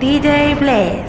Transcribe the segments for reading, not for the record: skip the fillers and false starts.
DJ Bless.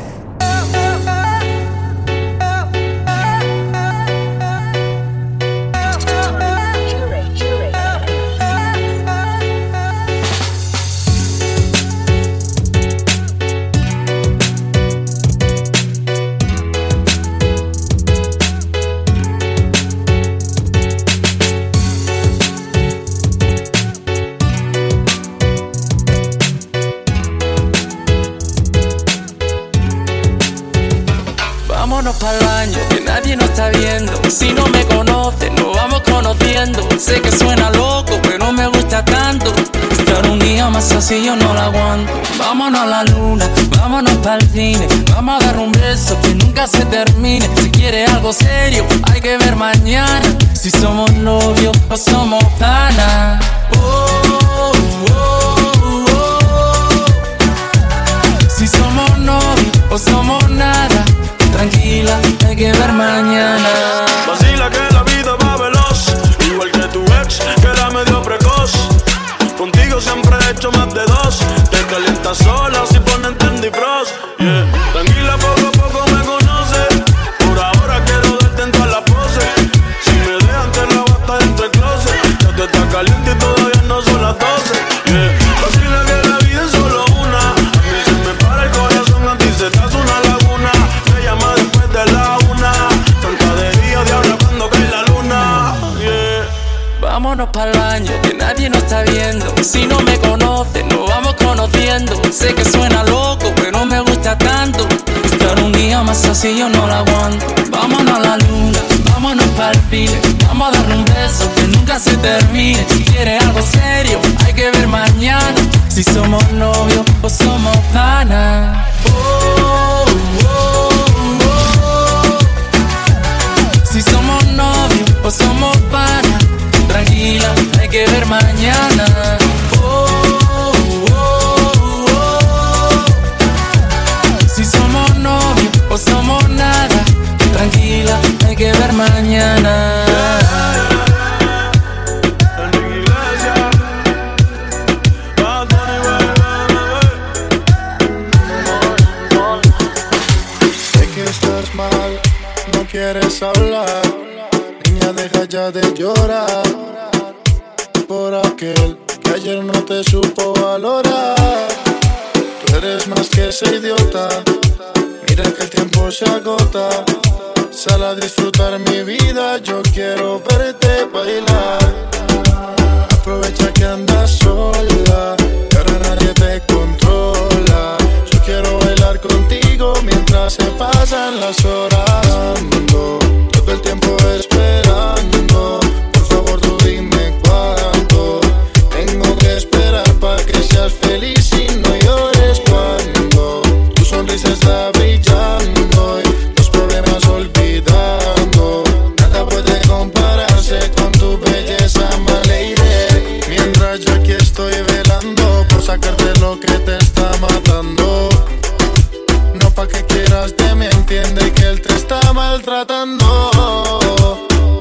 Pa'l baño, que nadie nos está viendo. Si no me conoces, nos vamos conociendo. Sé que suena loco, pero me gusta tanto. Estar un día más así yo no lo aguanto. Vámonos a la luna, vámonos pa'l cine. Vamos a dar un beso que nunca se termine. Si quieres algo serio, hay que ver mañana. Si somos novios o somos panas. Oh, oh, oh. Si somos novios o somos nada. Tranquila, hay que ver mañana. Vacila que la vida va veloz, igual que tu ex, que era medio precoz. Contigo siempre he hecho más de dos. Te calientas sola si ponen Candy Frost. Yeah. Tranquila, poco a poco me conoces. Por ahora quiero darte en todas las poses. Si me dejan te la basta dentro del closet. Ya te está caliente y todavía no son las 12. Yeah. Vacila que la vida es solo una. A mí se me para el corazón, a ti se te hace una laguna. De la una, tanta de día de ahora cuando cae la luna. Yeah. Vámonos pa'l baño, que nadie nos está viendo. Si no me conoces, nos vamos conociendo. Sé que suena loco, pero me gusta tanto. Estar un día más así yo no la aguanto. Vámonos a la luna, vámonos pa'l cine. Vamos a dar un beso que nunca se termine. Si quieres algo serio, hay que ver mañana. Si somos novios o somos panas. Oh, oh. Si somos novios o somos panas, tranquila, hay que ver mañana. Oh, oh, oh. Si somos novios o somos nada, tranquila, hay que ver mañana. Sé que estás mal. No quieres hablar, niña, deja ya de llorar por aquel que ayer no te supo valorar. Tú eres más que ese idiota, mira que el tiempo se agota. Sal a disfrutar mi vida, yo quiero verte bailar. Aprovecha que andas sola, que ahora nadie te controla. Yo quiero bailar contigo mientras se pasan las horas. Todo el tiempo esperando, por favor tú dime cuánto. Tengo que esperar para que seas feliz y no llores cuando tu sonrisa está brillando y los problemas olvidando. Nada puede compararse con tu belleza, my lady. Mientras yo aquí estoy velando por sacarte lo que te está matando. No pa' que quieras de mí, entiende que él te está maltratando,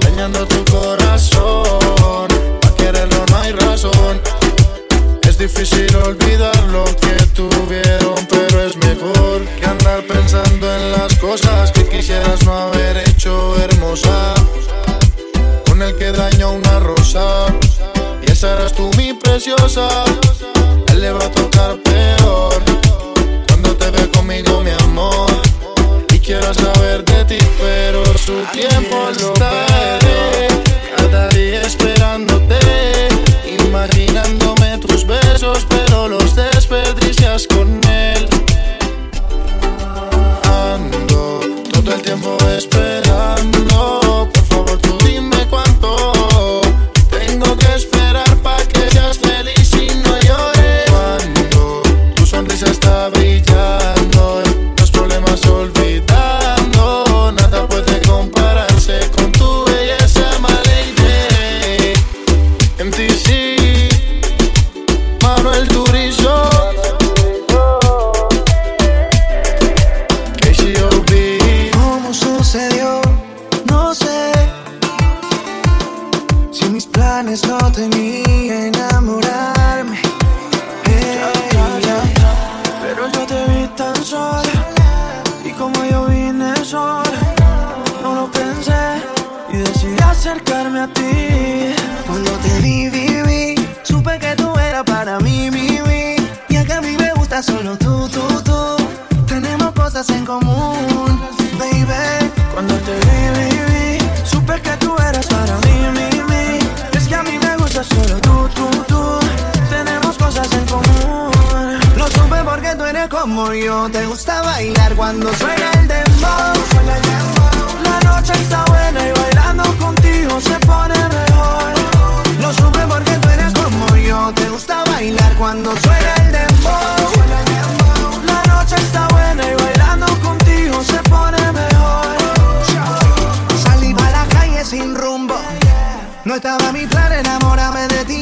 dañando tu corazón. Pa' quererlo no hay razón. Es difícil olvidar lo que tuvieron, pero es mejor que andar pensando en las cosas que quisieras no haber hecho, hermosa. Con el que dañó una rosa, y esa eras tú, mi preciosa. A él le va a tocar peor cuando te ve conmigo, mi amor. Y quiero saber de ti, pero su tiempo lo perderé. Cada día esperándote, imaginándome tus besos, pero los desperdicias con él. Ando todo el tiempo esperando, por favor tú dime cuánto. Tengo que esperar para que seas feliz y no llores. eras solo tú. Tenemos cosas en común, baby. Cuando te vi, supe que tú eras para mí. Es que a mí me gusta solo tú. Tenemos cosas en común. Lo supe porque tú eres como yo. Te gusta bailar cuando suena el dembow. La noche está buena y bailando contigo se pone mejor. Lo supe porque tú eres como yo. Te gusta bailar cuando suena el dembow. La noche está buena y bailando contigo se pone mejor. Salí pa' la calle sin rumbo. No estaba mi plan enamorarme de ti,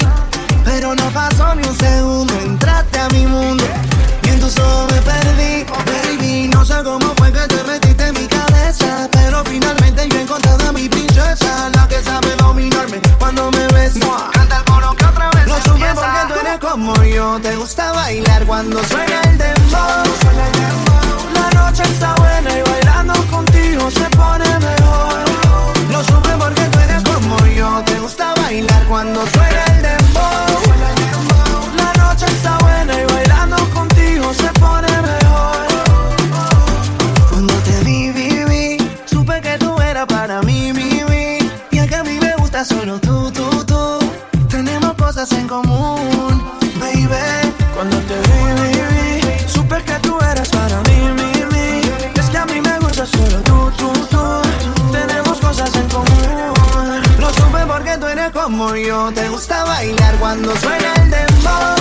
pero no pasó ni un segundo. Entraste a mi mundo y en tus ojos me perdí. Baby, no sé cómo fue que te metiste en mi cabeza, pero finalmente yo he encontrado a mi princesa, la que sabe dominarme cuando me besa. Canta el coro que otra vez lo supe porque tú eres como yo. Te gusta bailar cuando suena el dembow. La noche está buena y bailando contigo se pone mejor. Lo supe porque tú eres como yo. Te gusta bailar cuando suena el dembow. La noche está buena y bailando contigo se pone mejor. Cuando te vi, supe que tú eras para mí, y es que a mí me gusta solo tú. Tenemos cosas en común, baby. Cuando te vi, supe que tú eras para mí. Es que a mí me gusta solo tú. Tenemos cosas en común. Lo supe porque tú eres como yo. Te gusta bailar cuando suena el dembow.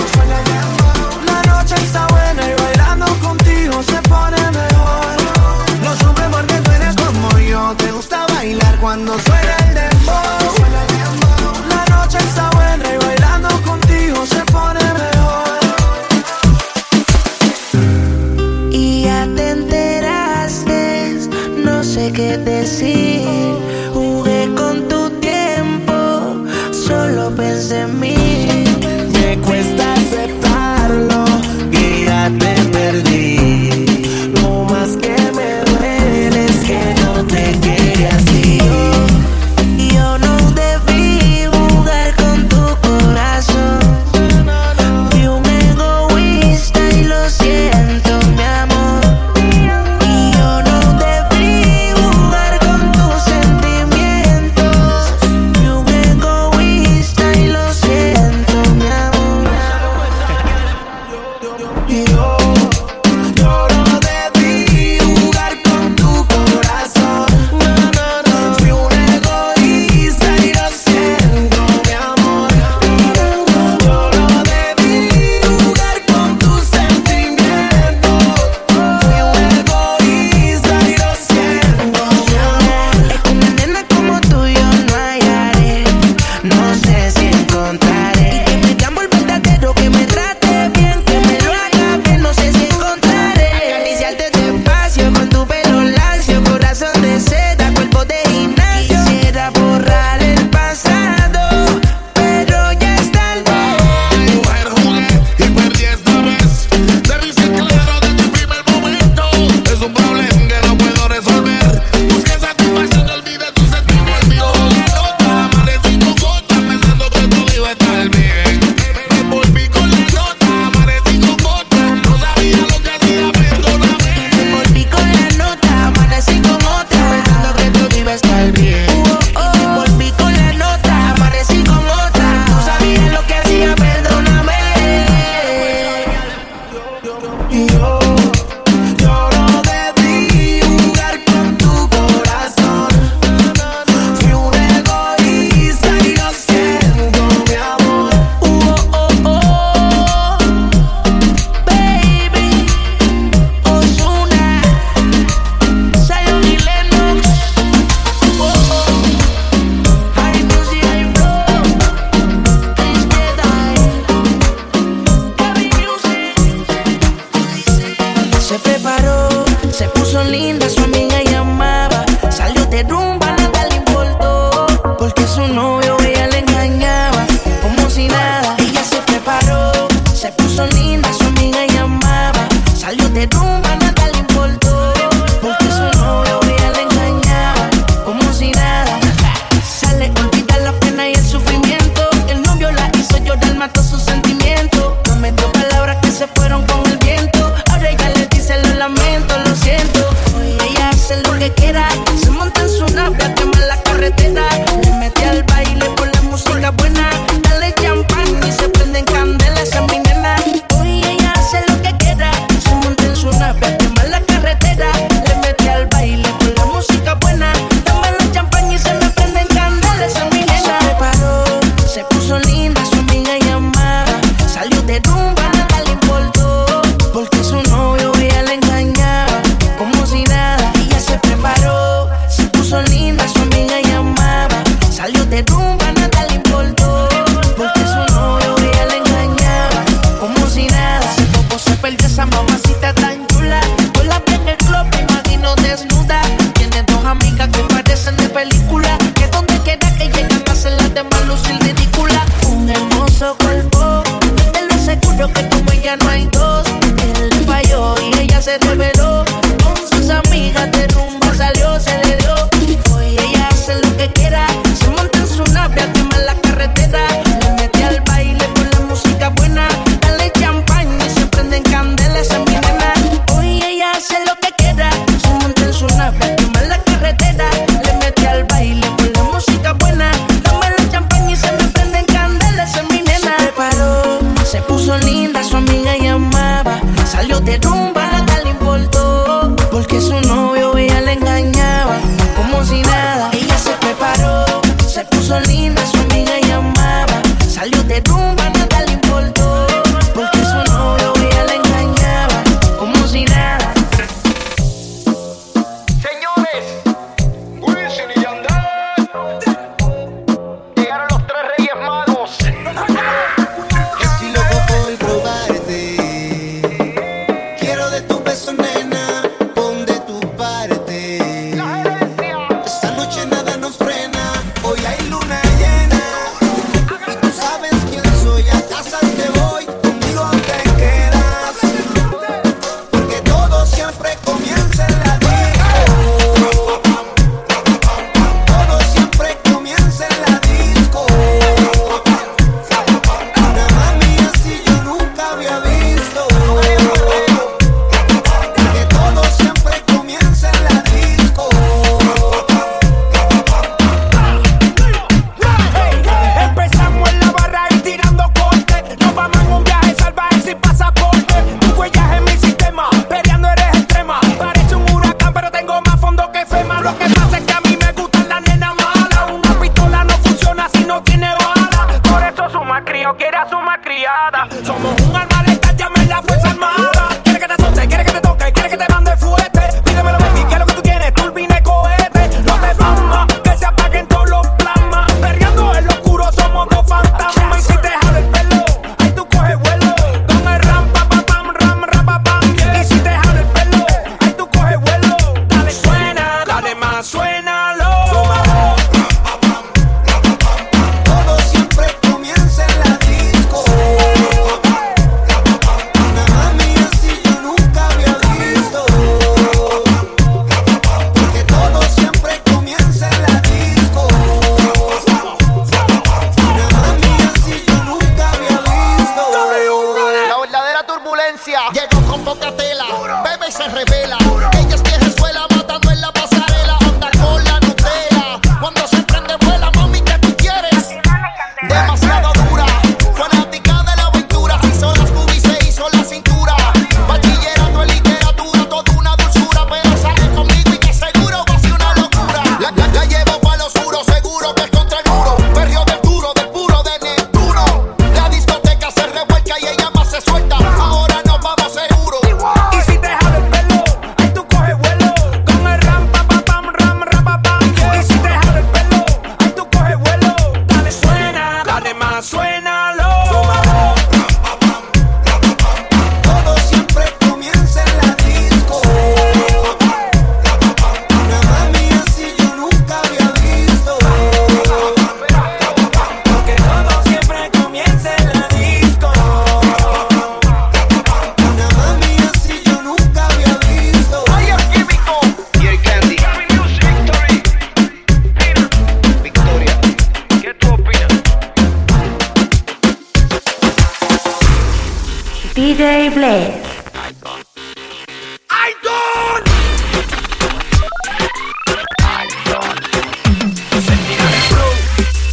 La noche está buena y bailando contigo se pone mejor. Lo supe porque tú eres como yo. Te gusta bailar cuando suena el dembow. La noche está buena y bailando contigo se pone mejor. Y ya te enteraste, no sé qué decir. Jugué con tu tiempo, solo pensé en mí. Me cuesta aceptar. ya no hay dos. Él falló y ella se reveló. Con sus amigas de rumba salió, se le dio. Hoy ella hace lo que quiera. Se monta en su nave a quemar la carretera. Le mete al baile con la música buena. Dale champaña y se prenden candelas en mi nena. Hoy ella hace lo que quiera. Se monta en su nave a quemar la carretera. Le mete al baile con la música buena. Dame la champaña y se me prenden candelas en mi nena. Se preparó, se puso linda, su amiga llamaba. Salió de rumba, nada le importó, porque su novio ella le engañaba como si nada. Ella se preparó, se puso linda, su amiga llamaba. Salió de rumba, nada le importó, porque su novio ella le engañaba como si nada. Señores, Wisin y Yandel, llegaron los tres reyes magos. Estoy loco por probarte. Quiero de tu beso, nena, pon de tu parte. Esta noche nada nos frena, hoy hay luna llena. Y tú sabes quién soy, a casa te voy, conmigo te quedas. Porque todo siempre comienza en la disco. Todo siempre comienza en la disco. Una mami así yo nunca había visto. Porque todo siempre comienza en la disco. Empezamos en la barra y tirando corte. Nos vamos en un viaje salvaje sin pasaporte. Tu huella es mi sistema, peleando eres extrema. Parece un huracán, pero tengo más fondo que FEMA. Lo que pasa es que a mí me gustan las nenas malas. Una pistola no funciona si no tiene bala. Por eso su más crío quiere a su más criada. Somos un arma letal, llame la fuerza armada. Quiere que te toque, quiere que te toque, quiere que te mande fuerte. Pídemelo, baby, ¿qué es lo que tú tienes? Turbina y cohete. No te vamos, que se apaguen todos los plasmas. Perreando en lo oscuro, somos dos fantasmas. Y si te jala el pelo, ahí tú coges vuelo. Dame ram, pa, pa, pam, ram, ra, pa, pam, yeah. Y si te jala el pelo, ahí tú coges vuelo. Dale, suena, dale más, suénalo. Súbalo. Todo siempre comienza en la disco. Una mami así yo nunca había visto. Porque todo siempre comienza en la disco. Una mami así yo nunca había visto. La verdadera turbulencia llegó con poca tela. Bebe y se revela. Ella es vieja escuela, matando en la pasarela. Onda con la Nutella. Cuando se prende vuela, mami, que tú quieres. Demasiado dura, fanática de la aventura. Hizo las boobies, se hizo la cintura. Bachillerato en literatura, toda una dulzura. Pero sale conmigo y que seguro va a ser una locura. La llevo pa' lo oscuro, seguro que es contra el muro. Perrió del duro, del puro, de Neptuno. La discoteca se revuelca y ella más se suelta. Ahora nos vamos seguro. Y si te jala el pelo, ahí tú coges vuelo. Con el ram, pa, pa, pam, ram, ra, pa, pam, yeah. Y si te jala el pelo, ahí tú coges vuelo. Dale, suena, dale más, suénalo. Súbalo. Todo siempre comienza en la disco. Una mami así yo nunca había visto. Porque todo siempre comienza en la disco. Una mami así yo nunca había visto. Hay el químico y el candy. Victory. Victoria, ¿qué tú opinas? DJ Blaze. I don't. Sentirás el flow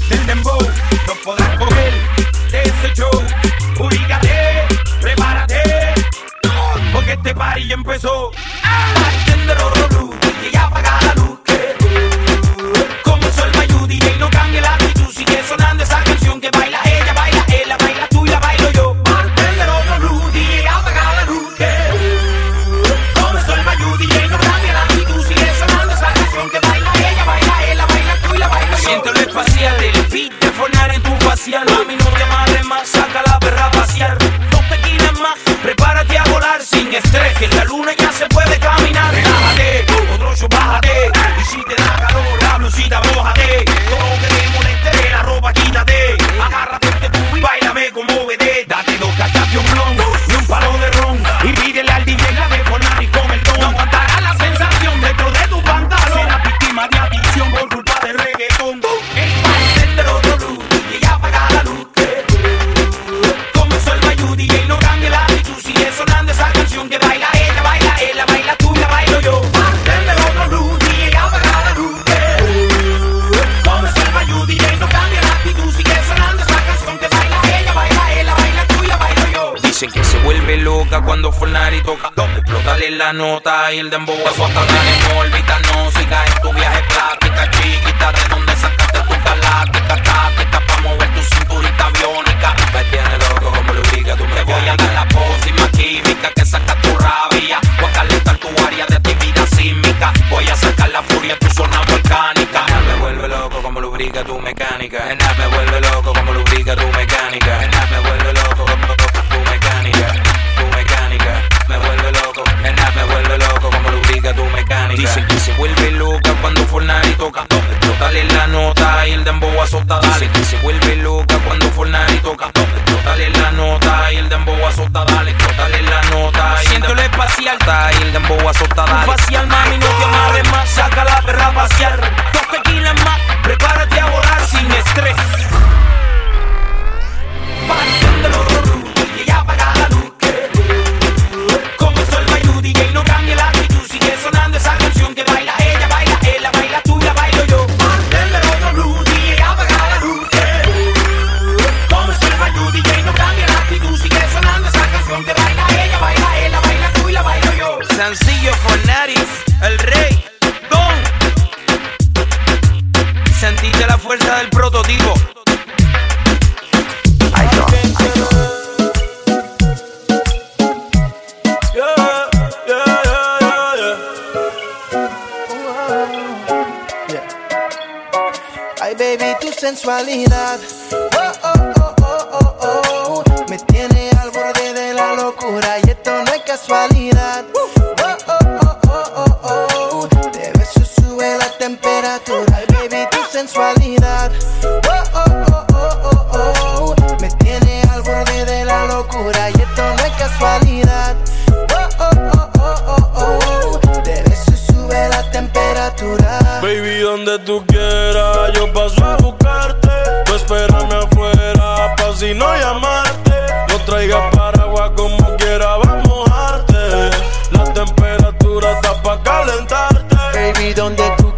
del dembow, no podrás coger de ese show. Ubícate, prepárate, porque este party ya empezó. Bartender Rororú, que ya apaga la luz, que comenzó el Bayou, DJ no cambie la actitud, sigue sonando esa canción que baila ella, baila él, la baila tú y la bailo yo. Bartender Rororú, DJ apaga la luz, que comenzó el Bayou, DJ no cambie la actitud, sigue sonando esa canción que baila ella, baila él, la baila tú y la bailo yo. Siento lo espacial, el beat de Fortnite en tu facial, mami no te amarres más, saca la perra a pasear. Dos tequilas más, prepárate a volar sin estrés, que en la luna ya se puede caminar. Relájate, otro show, bájate, y si te da calor, la blusita, mójate. Todo lo que te moleste, la ropa, quítate, agárrate este tubo y bailame, conmóvete, date dos cachas de un blon, y un canción que baila ella, baila él, la baila tú, la bailo yo. Manténme como blue, DJ apaga la luz. Como es el Bayou, DJ no cambia la actitud. Sigue sonando esta canción que baila ella, baila él, la baila tú, la bailo yo. Dicen que se vuelve loca cuando Fornari toca. Explótale la nota y el dembow. Te voy a tocar en órbita, no sigas en tu viaje plástica. Chiquita, de donde sacaste tu galáctica. Táctica pa' mover tu cinturita biónica. Me tienes loco como lo diga tu mecánica. Te voy a dar la pócima química que saca tu rabia. Voy a calentar tu área de actividad sísmica. Voy a sacar la furia en tu zona volcánica. Me vuelve loco como lubrica tu mecánica. Me vuelve loco como lubrica tu mecánica. Me vuelve loco como tu mecánica. Me vuelve loco, nena, me vuelve loco como lubrica tu mecánica. Dicen que se vuelve loca cuando Fornari toca. Explótale la nota y el dembow azota, dale. Dicen que se vuelve loca cuando Fornari toca. Explótale la nota y el dembow azota, dale. Explótale la nota y siento la espacial, y el dembow azota, dale. Facial, mami, no te amarres más. Saca la perra a pasear. 2 tequilas más, prepárate a volar sin estrés. Sencillo Fornari, el rey, don. Sentiste la fuerza del prototipo. Ay, baby, tu sensualidad. Me tiene al borde de la locura y esto no es casualidad. Ay, baby, tu sensualidad. Me tiene al borde de la locura y esto no es casualidad. Te beso y sube la temperatura. Baby, donde tú quieras, yo paso a buscarte. Tú espérame afuera, pa' si no llamarte. No traigas paraguas como quiera, va a mojarte. La temperatura está pa' calentarte. Baby, donde tú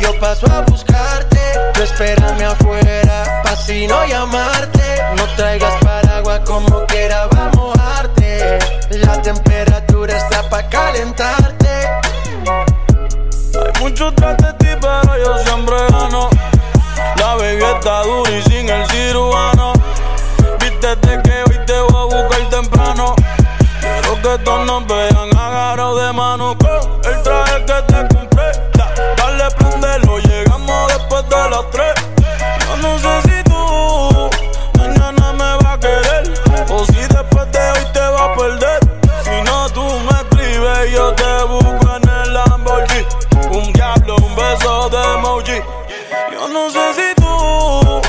yo paso a buscarte, tú espérame afuera, pa' si no llamarte. No traigas paraguas como quiera, va a mojarte. La temperatura está pa' calentarte. Hay muchos tras de ti, pero yo siempre gano. La baby está dura y sin el cirujano. Vístete que hoy te voy a buscar temprano. Quiero que todos nos vean agarrados de mano con el traje que te compré. Dale, prendelo, llegamos después de las 3. Yo no sé si tú mañana me va a querer o si después de hoy te va a perder. Si no, tú me escribes y yo te busco en el Lamborghini. Un diablo, un beso de emoji. Yo no sé si tú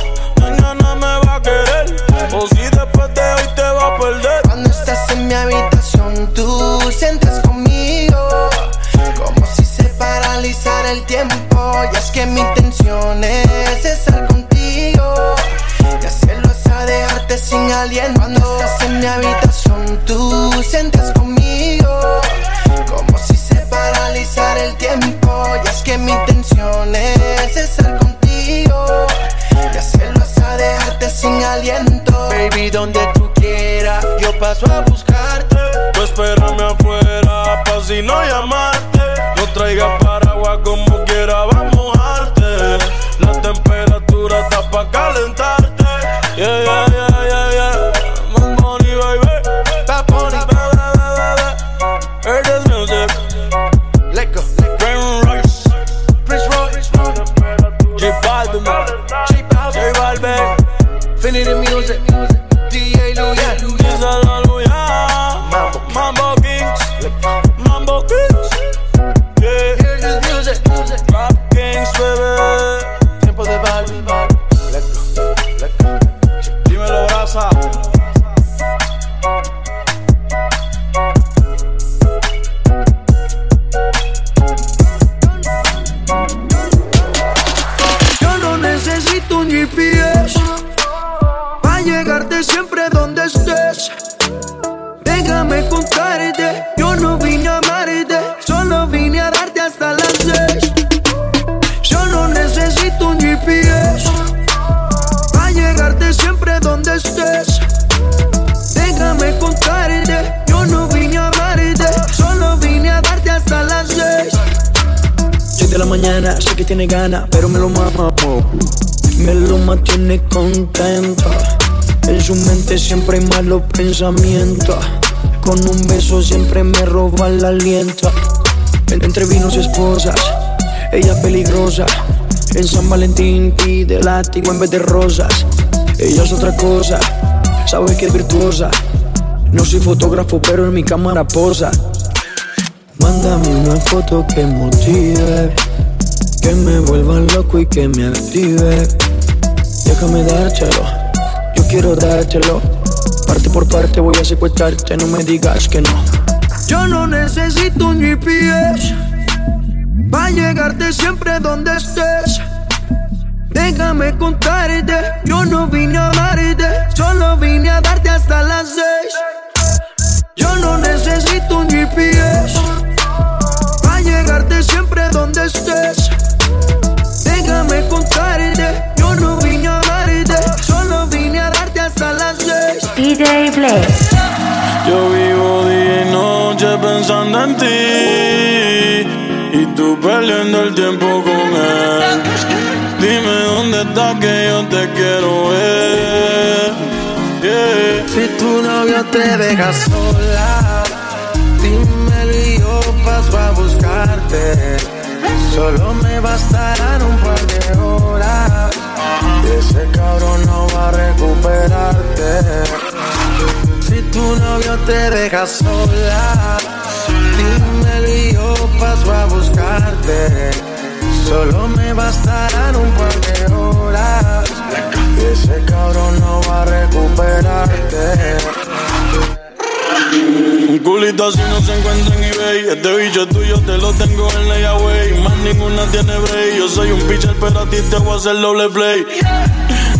mañana me va a querer o si después de hoy te va a perder. Cuando estás en mi habitación, tú sientes conmigo como si se paralizar el tiempo, y es que mi intención es estar contigo y hacerlo hasta dejarte sin aliento. Cuando estás en mi habitación, tú sientes conmigo como si se paralizara el tiempo, y es que mi intención es estar contigo y hacerlo hasta dejarte sin aliento. Baby, donde tú quieras, yo paso a buscarte. Tú espérame afuera, pa' si no llamarte. No traigas paraguas como quiera, va a mojarte. La temperatura está pa' calentarte. Yeah, yeah, yeah, yeah, yeah. Mamboni, baby. Bad Bunny, heard this music. Let go. Grand Royce, Prince Royce, J Balvin, J Balvin, Infinity Music, DJ Luya. Siempre donde estés, déjame contarte. mañana. Sé que tiene ganas, pero me lo mama. Me lo mantiene contenta. En su mente siempre hay malos pensamientos. Con un beso siempre me roba el aliento. Entre vinos y esposas, ella es peligrosa. En San Valentín pide látigo en vez de rosas. Ella es otra cosa, sabe que es virtuosa. No soy fotógrafo, pero en mi cámara posa. Mándame una foto que motive, que me vuelva loco y que me active. Déjame dártelo, yo quiero dártelo. Parte por parte voy a secuestrarte, no me digas que no. Yo no necesito un GPS pa' llegarte siempre donde estés. Déjame contarte, yo no vine a amarte, solo vine a darte hasta las 6. Yo no necesito un GPS pa' llegarte siempre donde estés. Déjame contarte, yo no vine a amarte, solo vine a darte hasta las 6. DJ Play. Yo vivo día y noche pensando en ti, y tú perdiendo el tiempo con él. Dime dónde estás que yo te quiero ver. Yeah. Si tu novio te deja sola, dímelo y yo paso a buscarte. Solo me bastarán un par de horas y ese cabrón no va a recuperarte. Si tu novio te deja sola, dímelo y yo paso a buscarte. Solo me bastarán un par de horas y ese cabrón no va a recuperarte. Un culito así no se encuentra en eBay. Este bicho es tuyo, te lo tengo en layaway. Más ninguna tiene break. Yo soy un pitcher, pero a ti te voy a hacer doble play.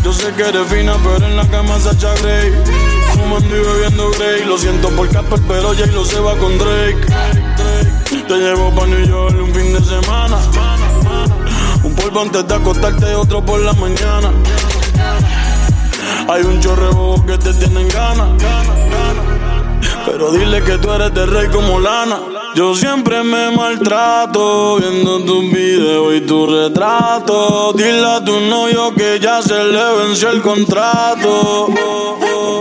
Yo sé que eres fina, pero en la cama se echa Grey. Fumando y bebiendo Grey. Lo siento por Casper, pero Jay lo se va con Drake. Te llevo pa' New York un fin de semana. Un polvo antes de acostarte, otro por la mañana. Hay un chorrebo que te tienen ganas. Pero dile que tú eres de rey como Lana. Yo siempre me maltrato viendo tus videos y tu retrato. Dile a tu novio que ya se le venció el contrato.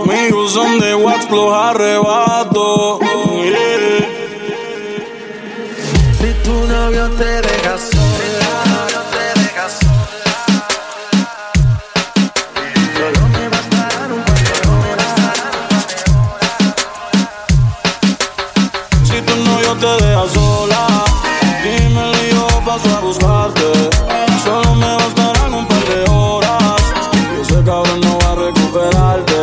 Amigos son de wax, los arrebato. Yeah. Si tu novio te deja sola, te deja sola, dímelo y yo paso a buscarte. Solo me bastarán un par de horas y ese cabrón no va a recuperarte.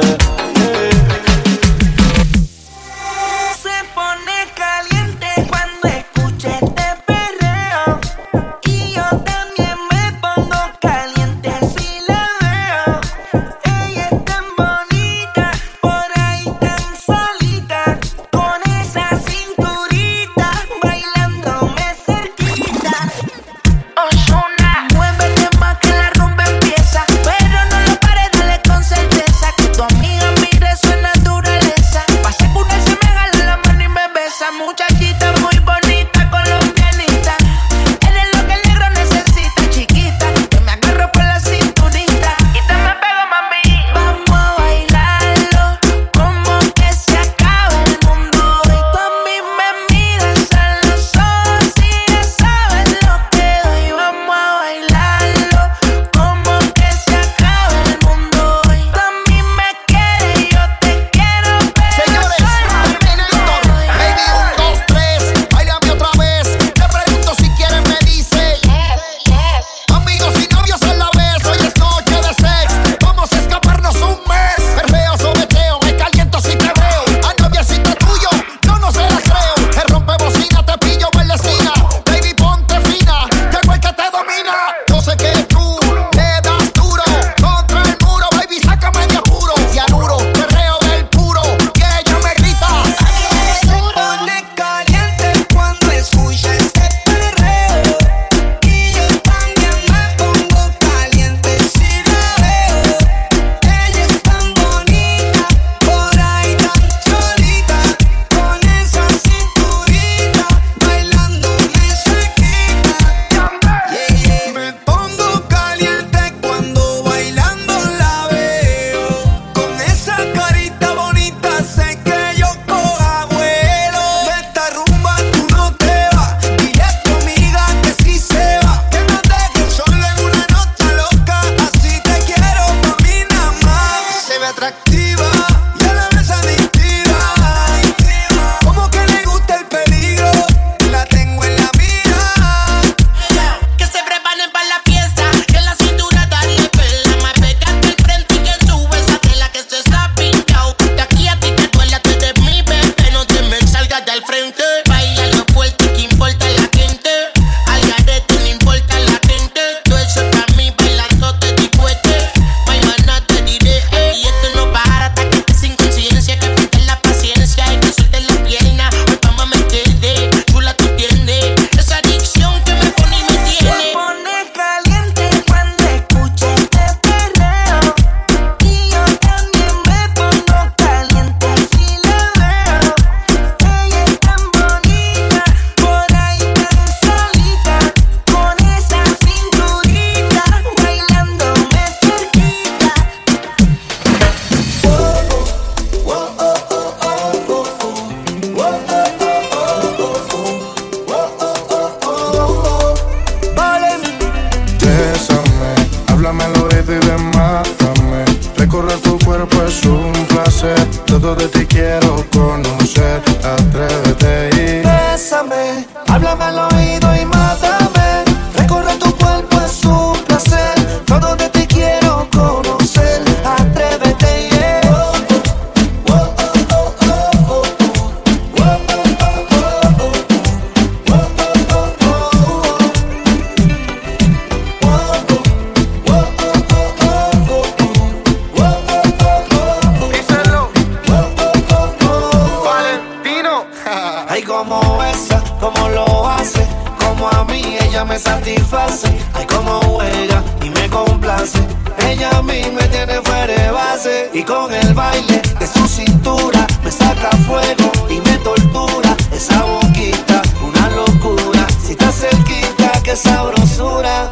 Ay, como esa, como lo hace, como a mí ella me satisface. Ay, como juega y me complace, ella a mí me tiene fuera de base. Y con el baile de su cintura me saca fuego y me tortura. Esa boquita, una locura, si estás cerquita, qué sabrosura.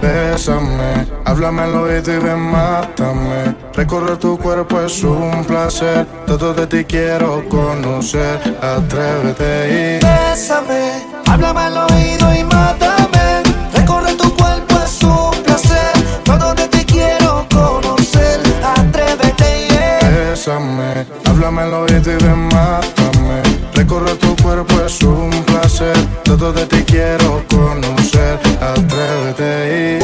Bésame, háblame al oído y ven, mátame. Recorrer tu cuerpo es un placer, todo de ti quiero conocer. Atrévete y bésame, háblame al oído y mátame. Recorrer tu cuerpo es un placer, todo de ti quiero conocer. Atrévete y bésame, háblame al oído y ven, mátame. Recorrer tu cuerpo es un placer, todo de ti quiero conocer. Atrévete y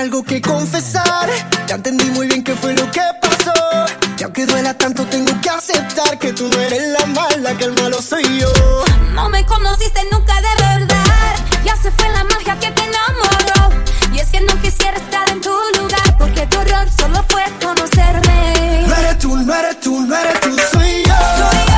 algo que confesar. Ya entendí muy bien qué fue lo que pasó. Y aunque duela tanto, tengo que aceptar que tú no eres la mala, que el malo soy yo. No me conociste nunca de verdad. Ya se fue la magia que te enamoró. Y es que no quisiera estar en tu lugar, porque tu error solo fue conocerme. No eres tú, no eres tú, no eres tú, soy yo. Soy yo.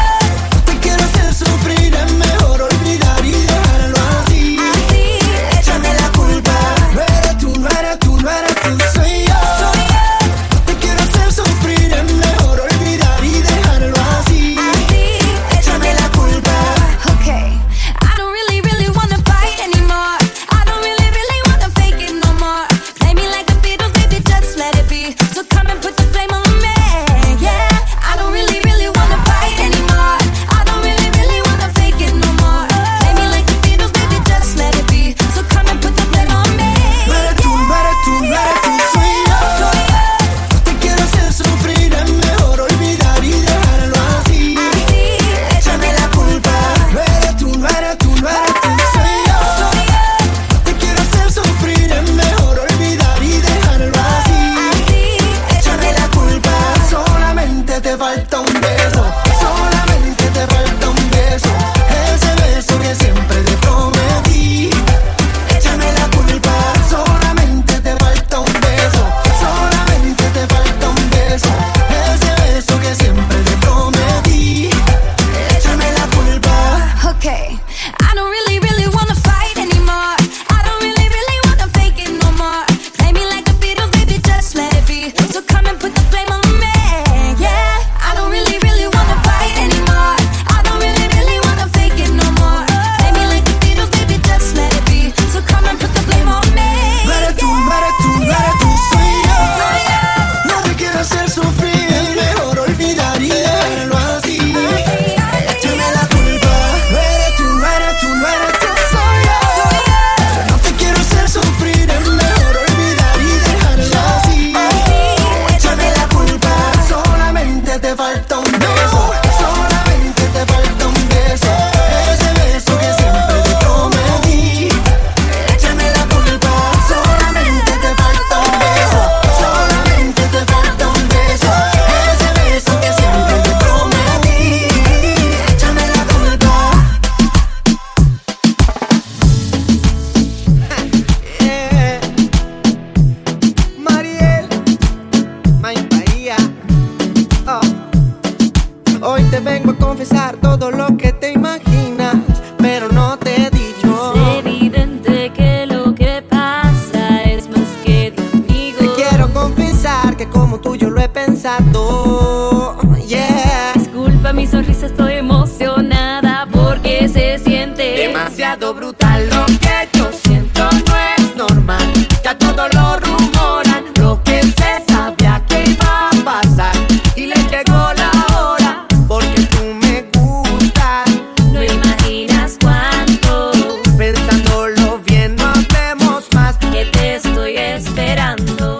Esperando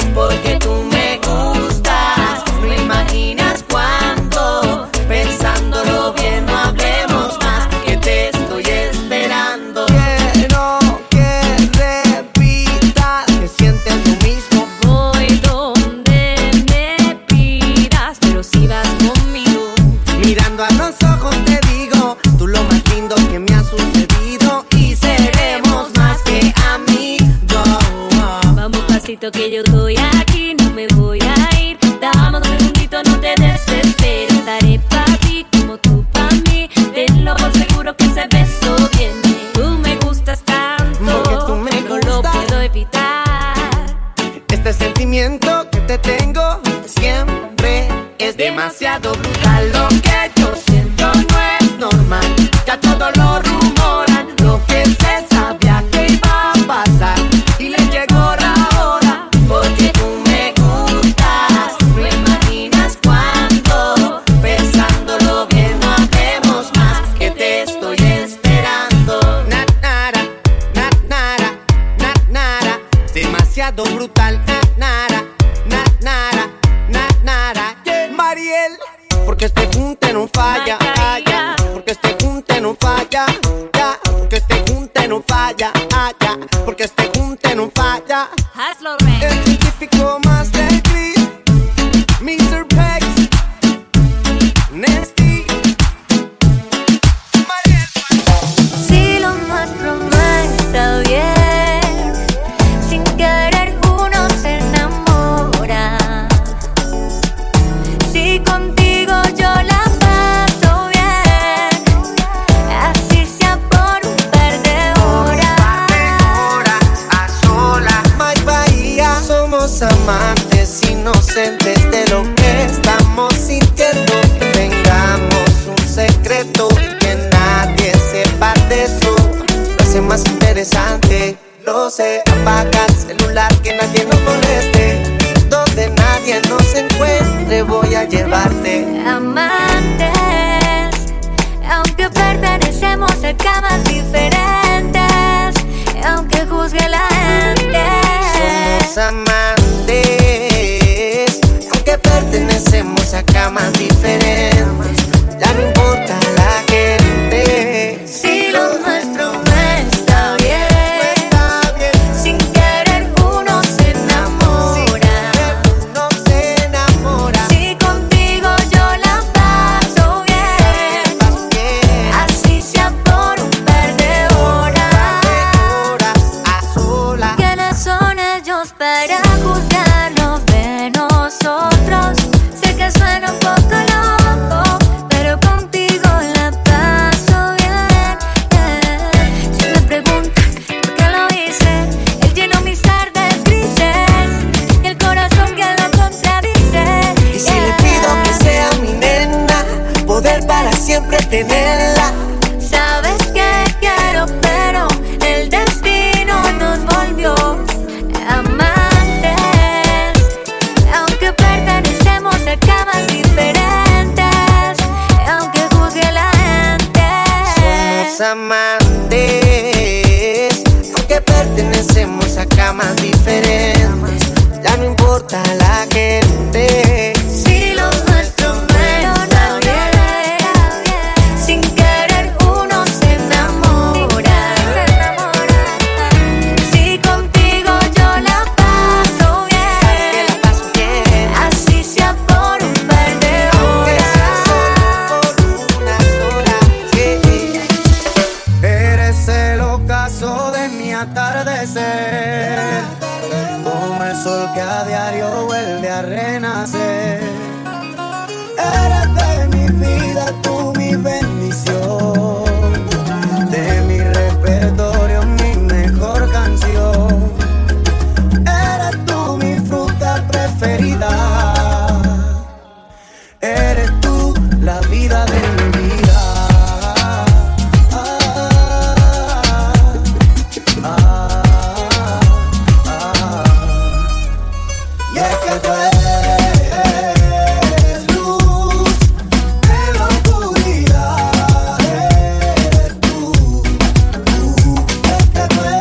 sucedido y seremos más que amigos. Vamos pasito que yo estoy aquí, no me voy a ir. Dame un segundito, no te desesperes. Estaré pa' ti como tú pa' mí. Tenlo por seguro que ese beso viene. Tú me gustas tanto que tú me no lo puedo evitar. Este sentimiento que te tengo siempre es demasiado brutal. Lo que yo siento no es normal. Ya todo lo rumoran, lo que se sabía que iba a pasar. Y le llegó la hora, porque tú me gustas. No imaginas cuánto, pensándolo bien, no hacemos más. Que te estoy esperando. Na nara, na nara, na nara. Demasiado brutal, na nara, na nara, na nara. Mariel, porque este junte no falla. Porque este junte no falla, ya. Porque este junte no falla, ya. Porque este junte no falla. Hazlo rey. El científico más de Chris, Mr. Pex, Nesty. Si lo más normal está bien, sin querer uno se enamora. Si contigo yo la paso bien, así sea por un par de horas a solas. My Bahía, somos amantes inocentes de lo que estamos sintiendo. Que tengamos un secreto y que nadie sepa de eso. Lo hace más interesante, lo sé. Apaga el celular, que nadie nos moleste. Donde nadie nos encuentre, voy a llevarte. Amantes, aunque pertenecemos a camas diferentes, aunque juzgue la gente. Somos amantes, aunque pertenecemos a camas diferentes, ya no importa la gente. Si lo nuestro no está bien, sin querer uno se enamora. No se enamora. Si contigo yo la paso bien, así sea por un par de horas a solas. ¿Quiénes son ellos para juzgar lo de nosotros? Sé que suena un poco loco, pero contigo la paso bien. Si me preguntas por qué lo hice, él llenó mis tardes grises y el corazón que la contradice. Y si le pido que sea mi nena, poder para siempre tenerla. Sabes que quiero, pero el destino nos volvió amantes. Aunque pertenecemos a camas diferentes, aunque juzgue la gente. Somos amantes, aunque pertenecemos a camas diferentes, ya no importa la gente. Si lo nuestro no está bien, sin querer uno se enamora. Si contigo yo la paso bien, así sea por un par de horas. Eres el ocaso de mi atardecer, como el sol que a diario vuelve a renacer. Eres de mi vida, tú mi bendición, de mi repertorio mi mejor canción. Eres tú mi fruta preferida, eres tú la vida de mi vida. Y es que tú eres luz de la oscuridad, eres tú. Es que tú eres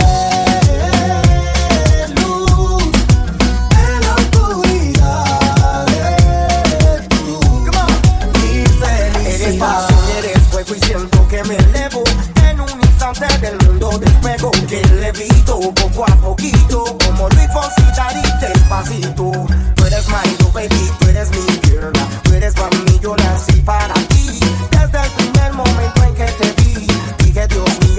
luz de la oscuridad, eres tú. Mi felicidad, eres pasión, eres fuego y siento que me elevo. En un instante del mundo despego, que levito poco a poquito, como Luis Fonsi, Daddy, despacito. Tú eres my love, baby, tú eres mi girl, tú eres para mí, yo nací para ti. Desde el primer momento en que te vi, dije Dios mío.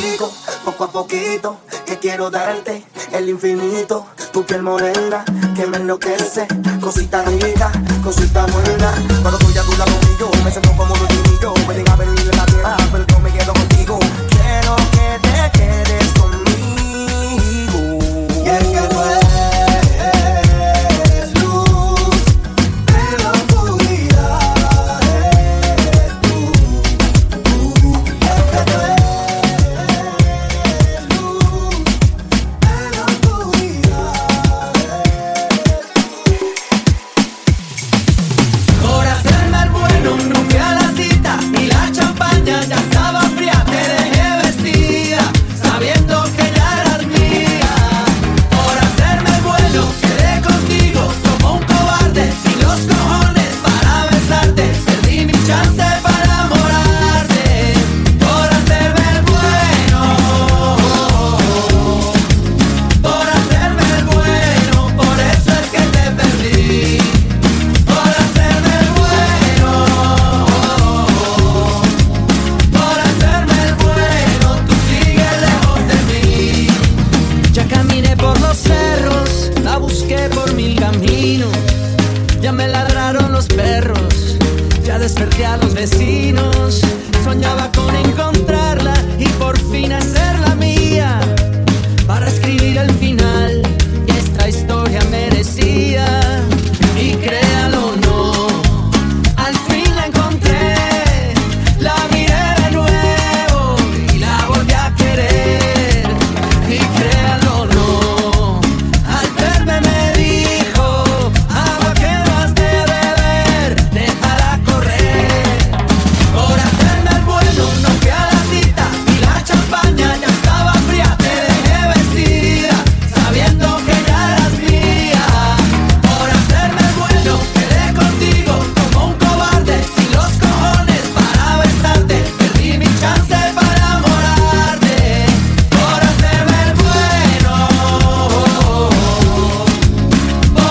rico, poco a poquito, que quiero darte el infinito. Tu piel morena, que me enloquece, cosita rica, cosita buena. Cuando tú ya tú la conmigo, me siento como un niño. Ven a venir de la tierra, pero yo me quedo contigo. Quiero que te quedes conmigo. Y es que tú eres luz de la oscuridad, eres tú. Y es que tú eres luz de la oscuridad, eres tú. Por hacerme el bueno no fui a la cita, ni la champaña ya estaba fría. Te dejé vestida sabiendo que ya eras mía. Por hacerme el bueno quedé contigo como un cobarde, sin los cojones para besarte. Perdí mi chance para enamorarte por hacerme el bueno. Por hacerme el bueno, por eso es que te perdí. Por hacerme el bueno, por hacerme el bueno, tú sigues lejos de mí. Ya caminé por los cerros, la busqué por mil caminos. Ya me ladraron los perros, ya desperté a los vecinos. Soñaba con encontrarla y por fin hacerla mía, para escribir el final que esta historia merecía. Y créalo o no, al fin la encontré, la miré de nuevo y la volví a querer. Y créalo o no, al verme me dijo, agua que vas de beber, déjala correr. Por hacerme el bueno no fui a la cita, y la champaña ya estaba fría. Te dejé vestida sabiendo que ya eras mía. Por hacerme el bueno quedé contigo como un cobarde, sin los cojones para besarte. Perdí mi chance para enamorarte por hacerme el bueno. Por hacerme el bueno, por eso es que te perdí. Por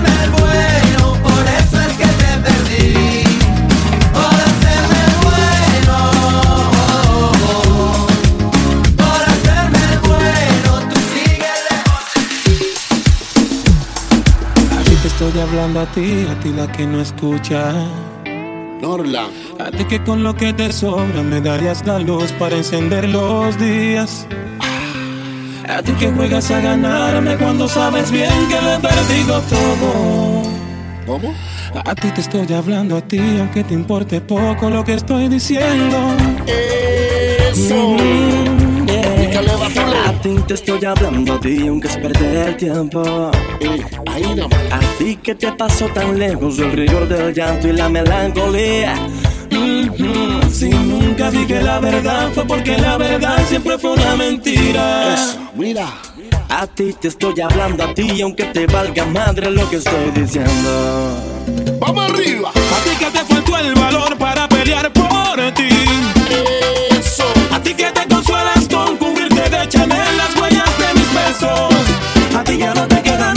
hacerme el bueno, por hacerme el bueno, tú sigues lejos de mí. Aquí te estoy hablando a ti la que no escucha. Norla, A ti que con lo que te sobra me darías la luz para encender los días. A ti que juegas a ganarme cuando sabes bien que lo he perdido todo. ¿Cómo? A ti te estoy hablando a ti, aunque te importe poco lo que estoy diciendo. Eso. Pícale, bájale. A ti te estoy hablando a ti, aunque es perder el tiempo. Ahí nada más. A ti que te pasó tan lejos el rigor del llanto y la melancolía. Si nunca dije la verdad fue porque la verdad siempre fue una mentira. Eso, mira. A ti te estoy hablando a ti, aunque te valga madre lo que estoy diciendo. ¡Vamos arriba! A ti que te faltó el valor para pelear por ti. Eso. A ti que te consuelas con cubrirte de Chanel las huellas de mis besos. A ti ya no te queda nada.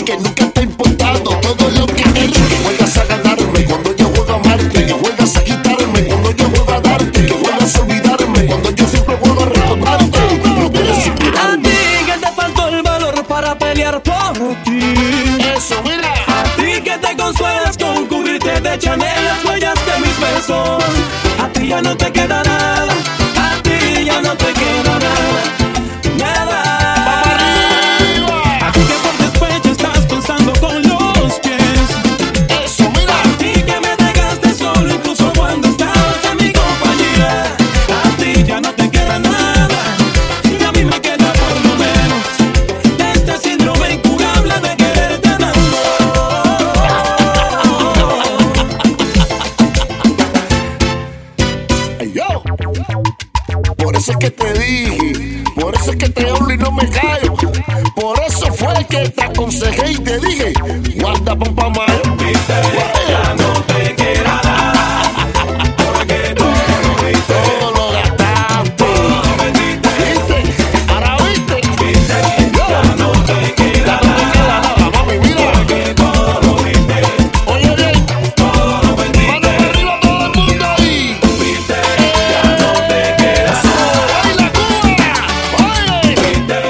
Que nunca te ha importado todo lo que he hecho. Que juegas a ganarme cuando yo juego a amarte. Que juegas a quitarme cuando yo juego a darte. Que juegas a olvidarme cuando yo siempre juego a recordarte. No quieres superarme. A ti que te faltó el valor para pelear por ti. Eso, mira. A ti que te consuelas con cubrirte de Chanel las huellas de mis besos. A ti ya no te queda nada. A ti ya no te queda nada. aconsejé y te dije, guarda pompa mal. Viste, ya no te queda nada, porque todo lo viste, todo lo gastaste, todo lo vendiste. Viste, ahora viste, viste, ya no te queda nada, mami, mira, porque todo lo viste. Oye bien, todo lo vendiste. Mano para arriba todo el mundo ahí. Viste, ya no te queda nada. ¡Ay, la cura! ¡Oye! Viste.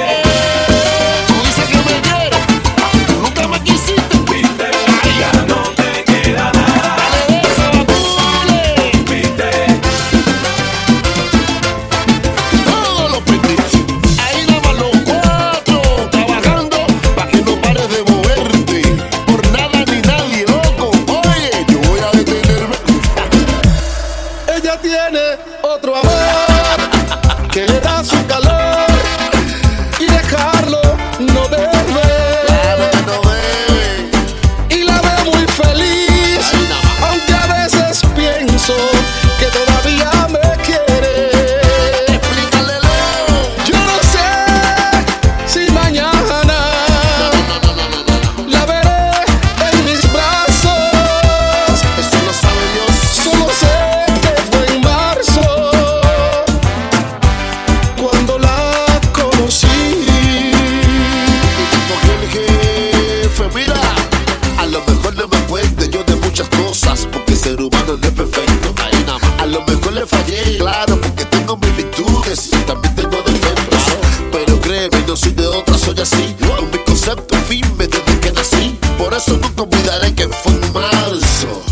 Así, con mi concepto firme desde que nací, por eso nunca olvidaré que fue un marzo.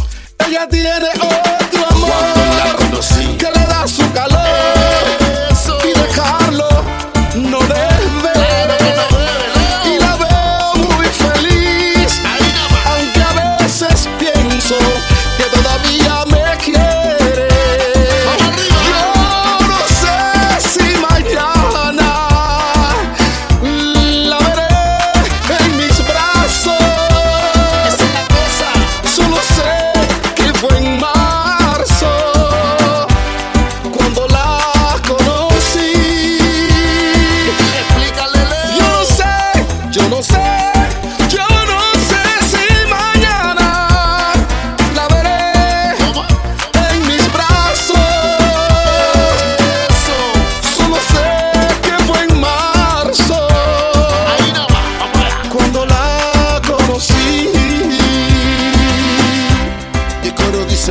Ella tiene otro amor cuando la conocí, que le da su calor. Eso. Y dejarlo no debe, claro que no debe. Y la veo muy feliz, aunque a veces pienso que todavía me quiere. Yo no sé si mañana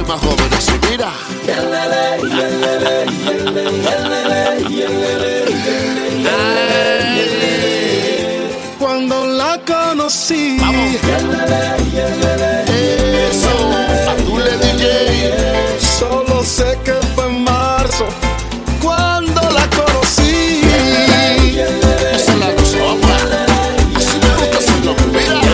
más joven así, mira. Cuando la conocí, vamos. Eso, a tu le DJ. Solo sé que fue en marzo cuando la conocí. Esa es la cosa, papá. Así me gusta hacerlo, mira. Mira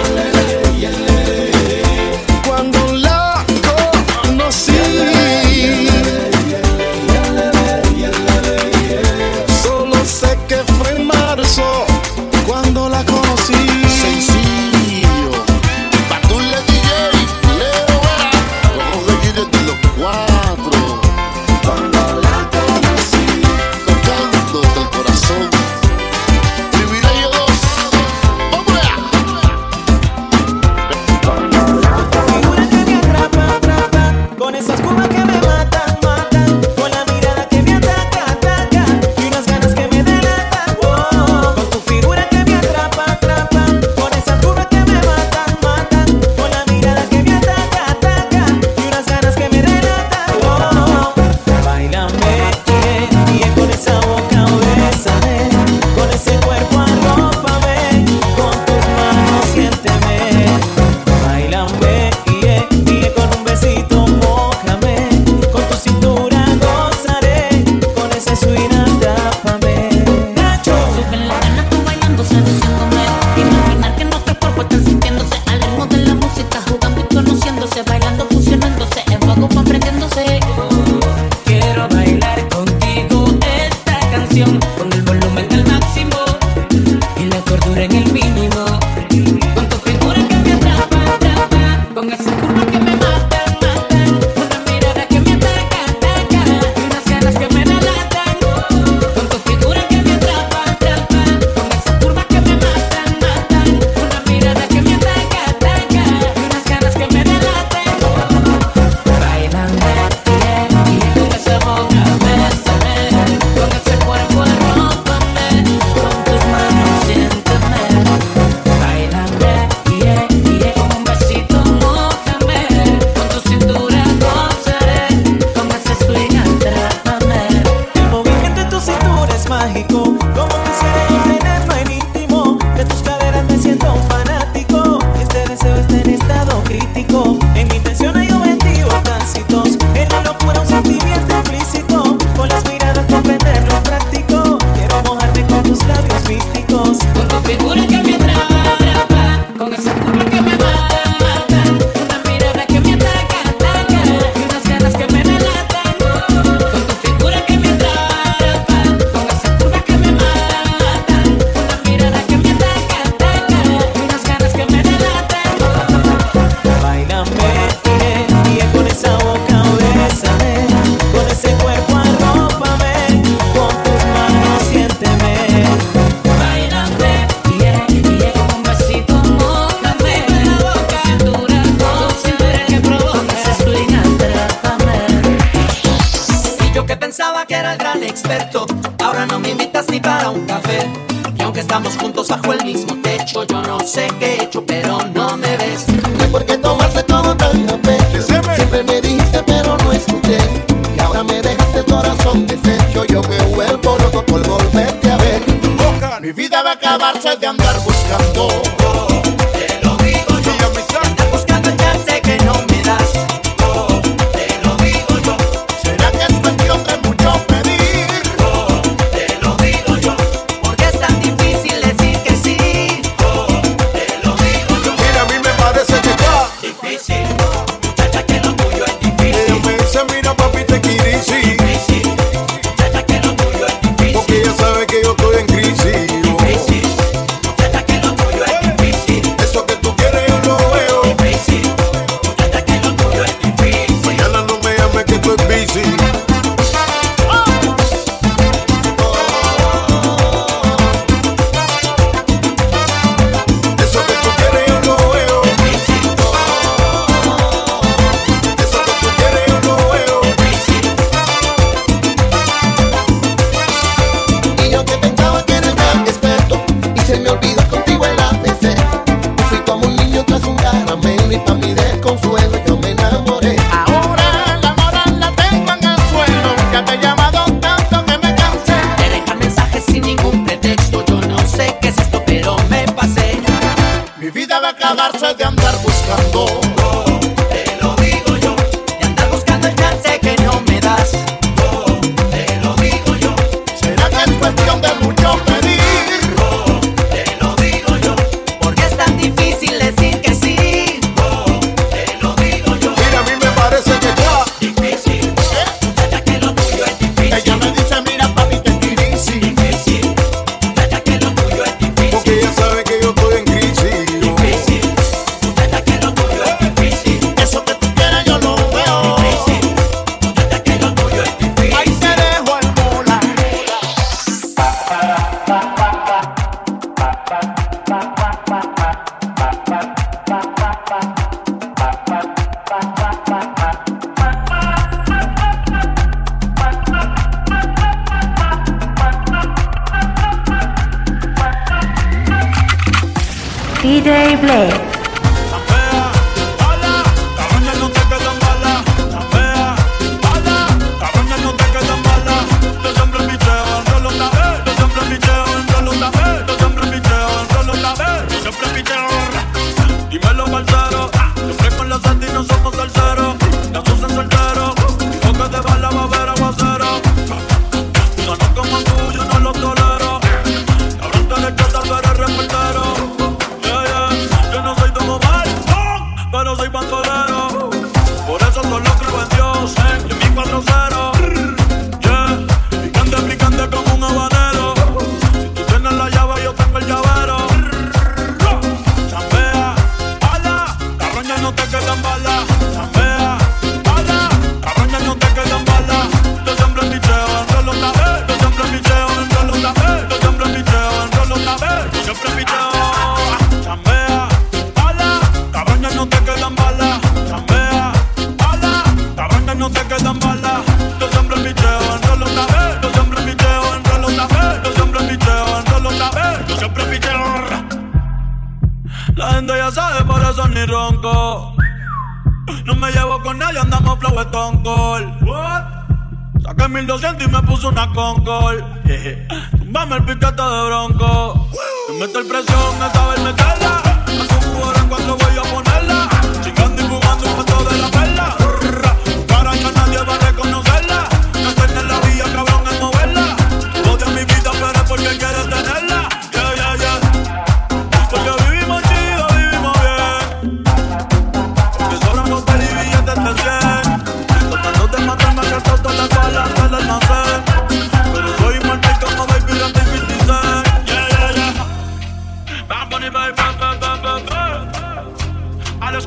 Alex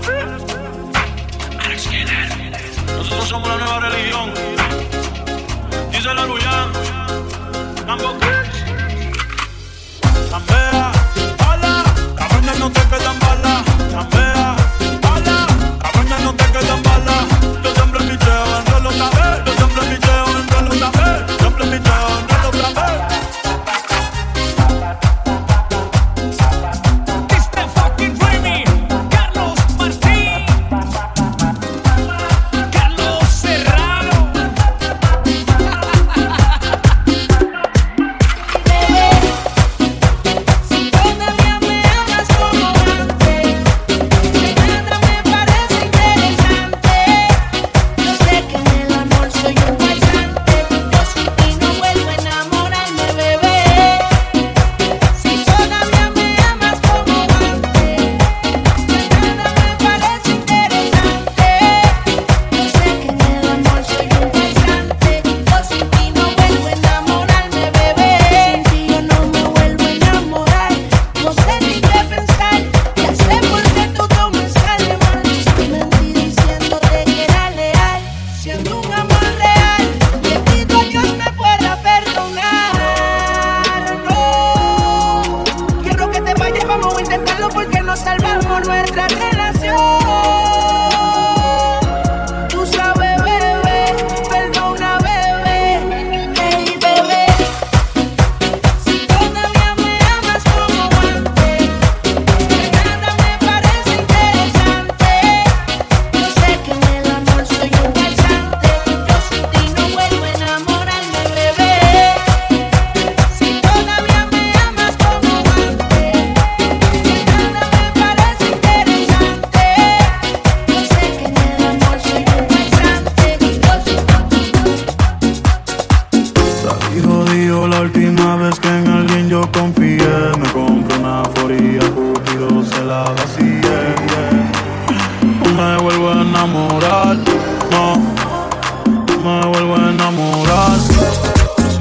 Skinner. Nosotros somos la nueva religión. Dice la Luyan. Mambo Cruz. Tambea, ala. Cabrones no te quedan balas. Tambea, ala. Cabrones no te quedan balas. Yo siempre picheo, enrolo otra vez. Yo siempre picheo, enrolo otra vez. Yo siempre picheo, enrolo otra vez.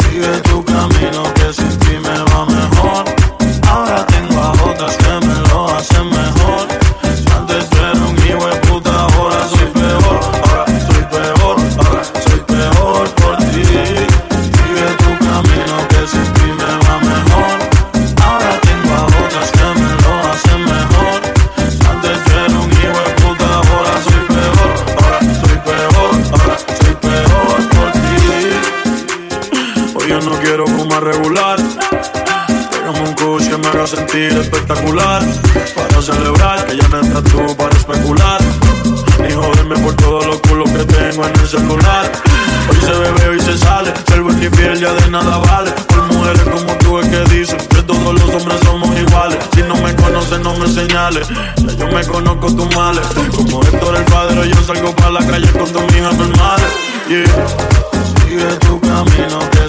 Sigue tu camino que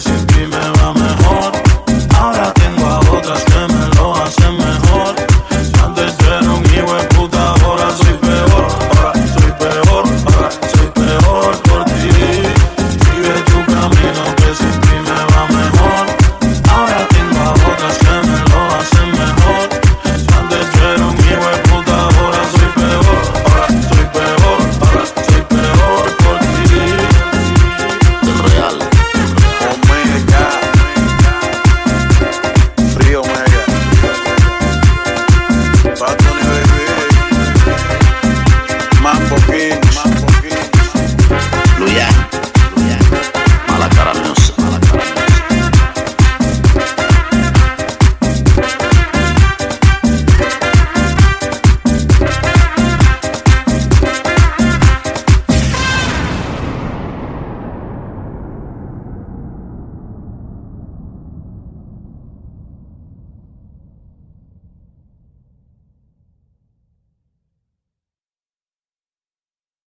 sin ti me va mejor.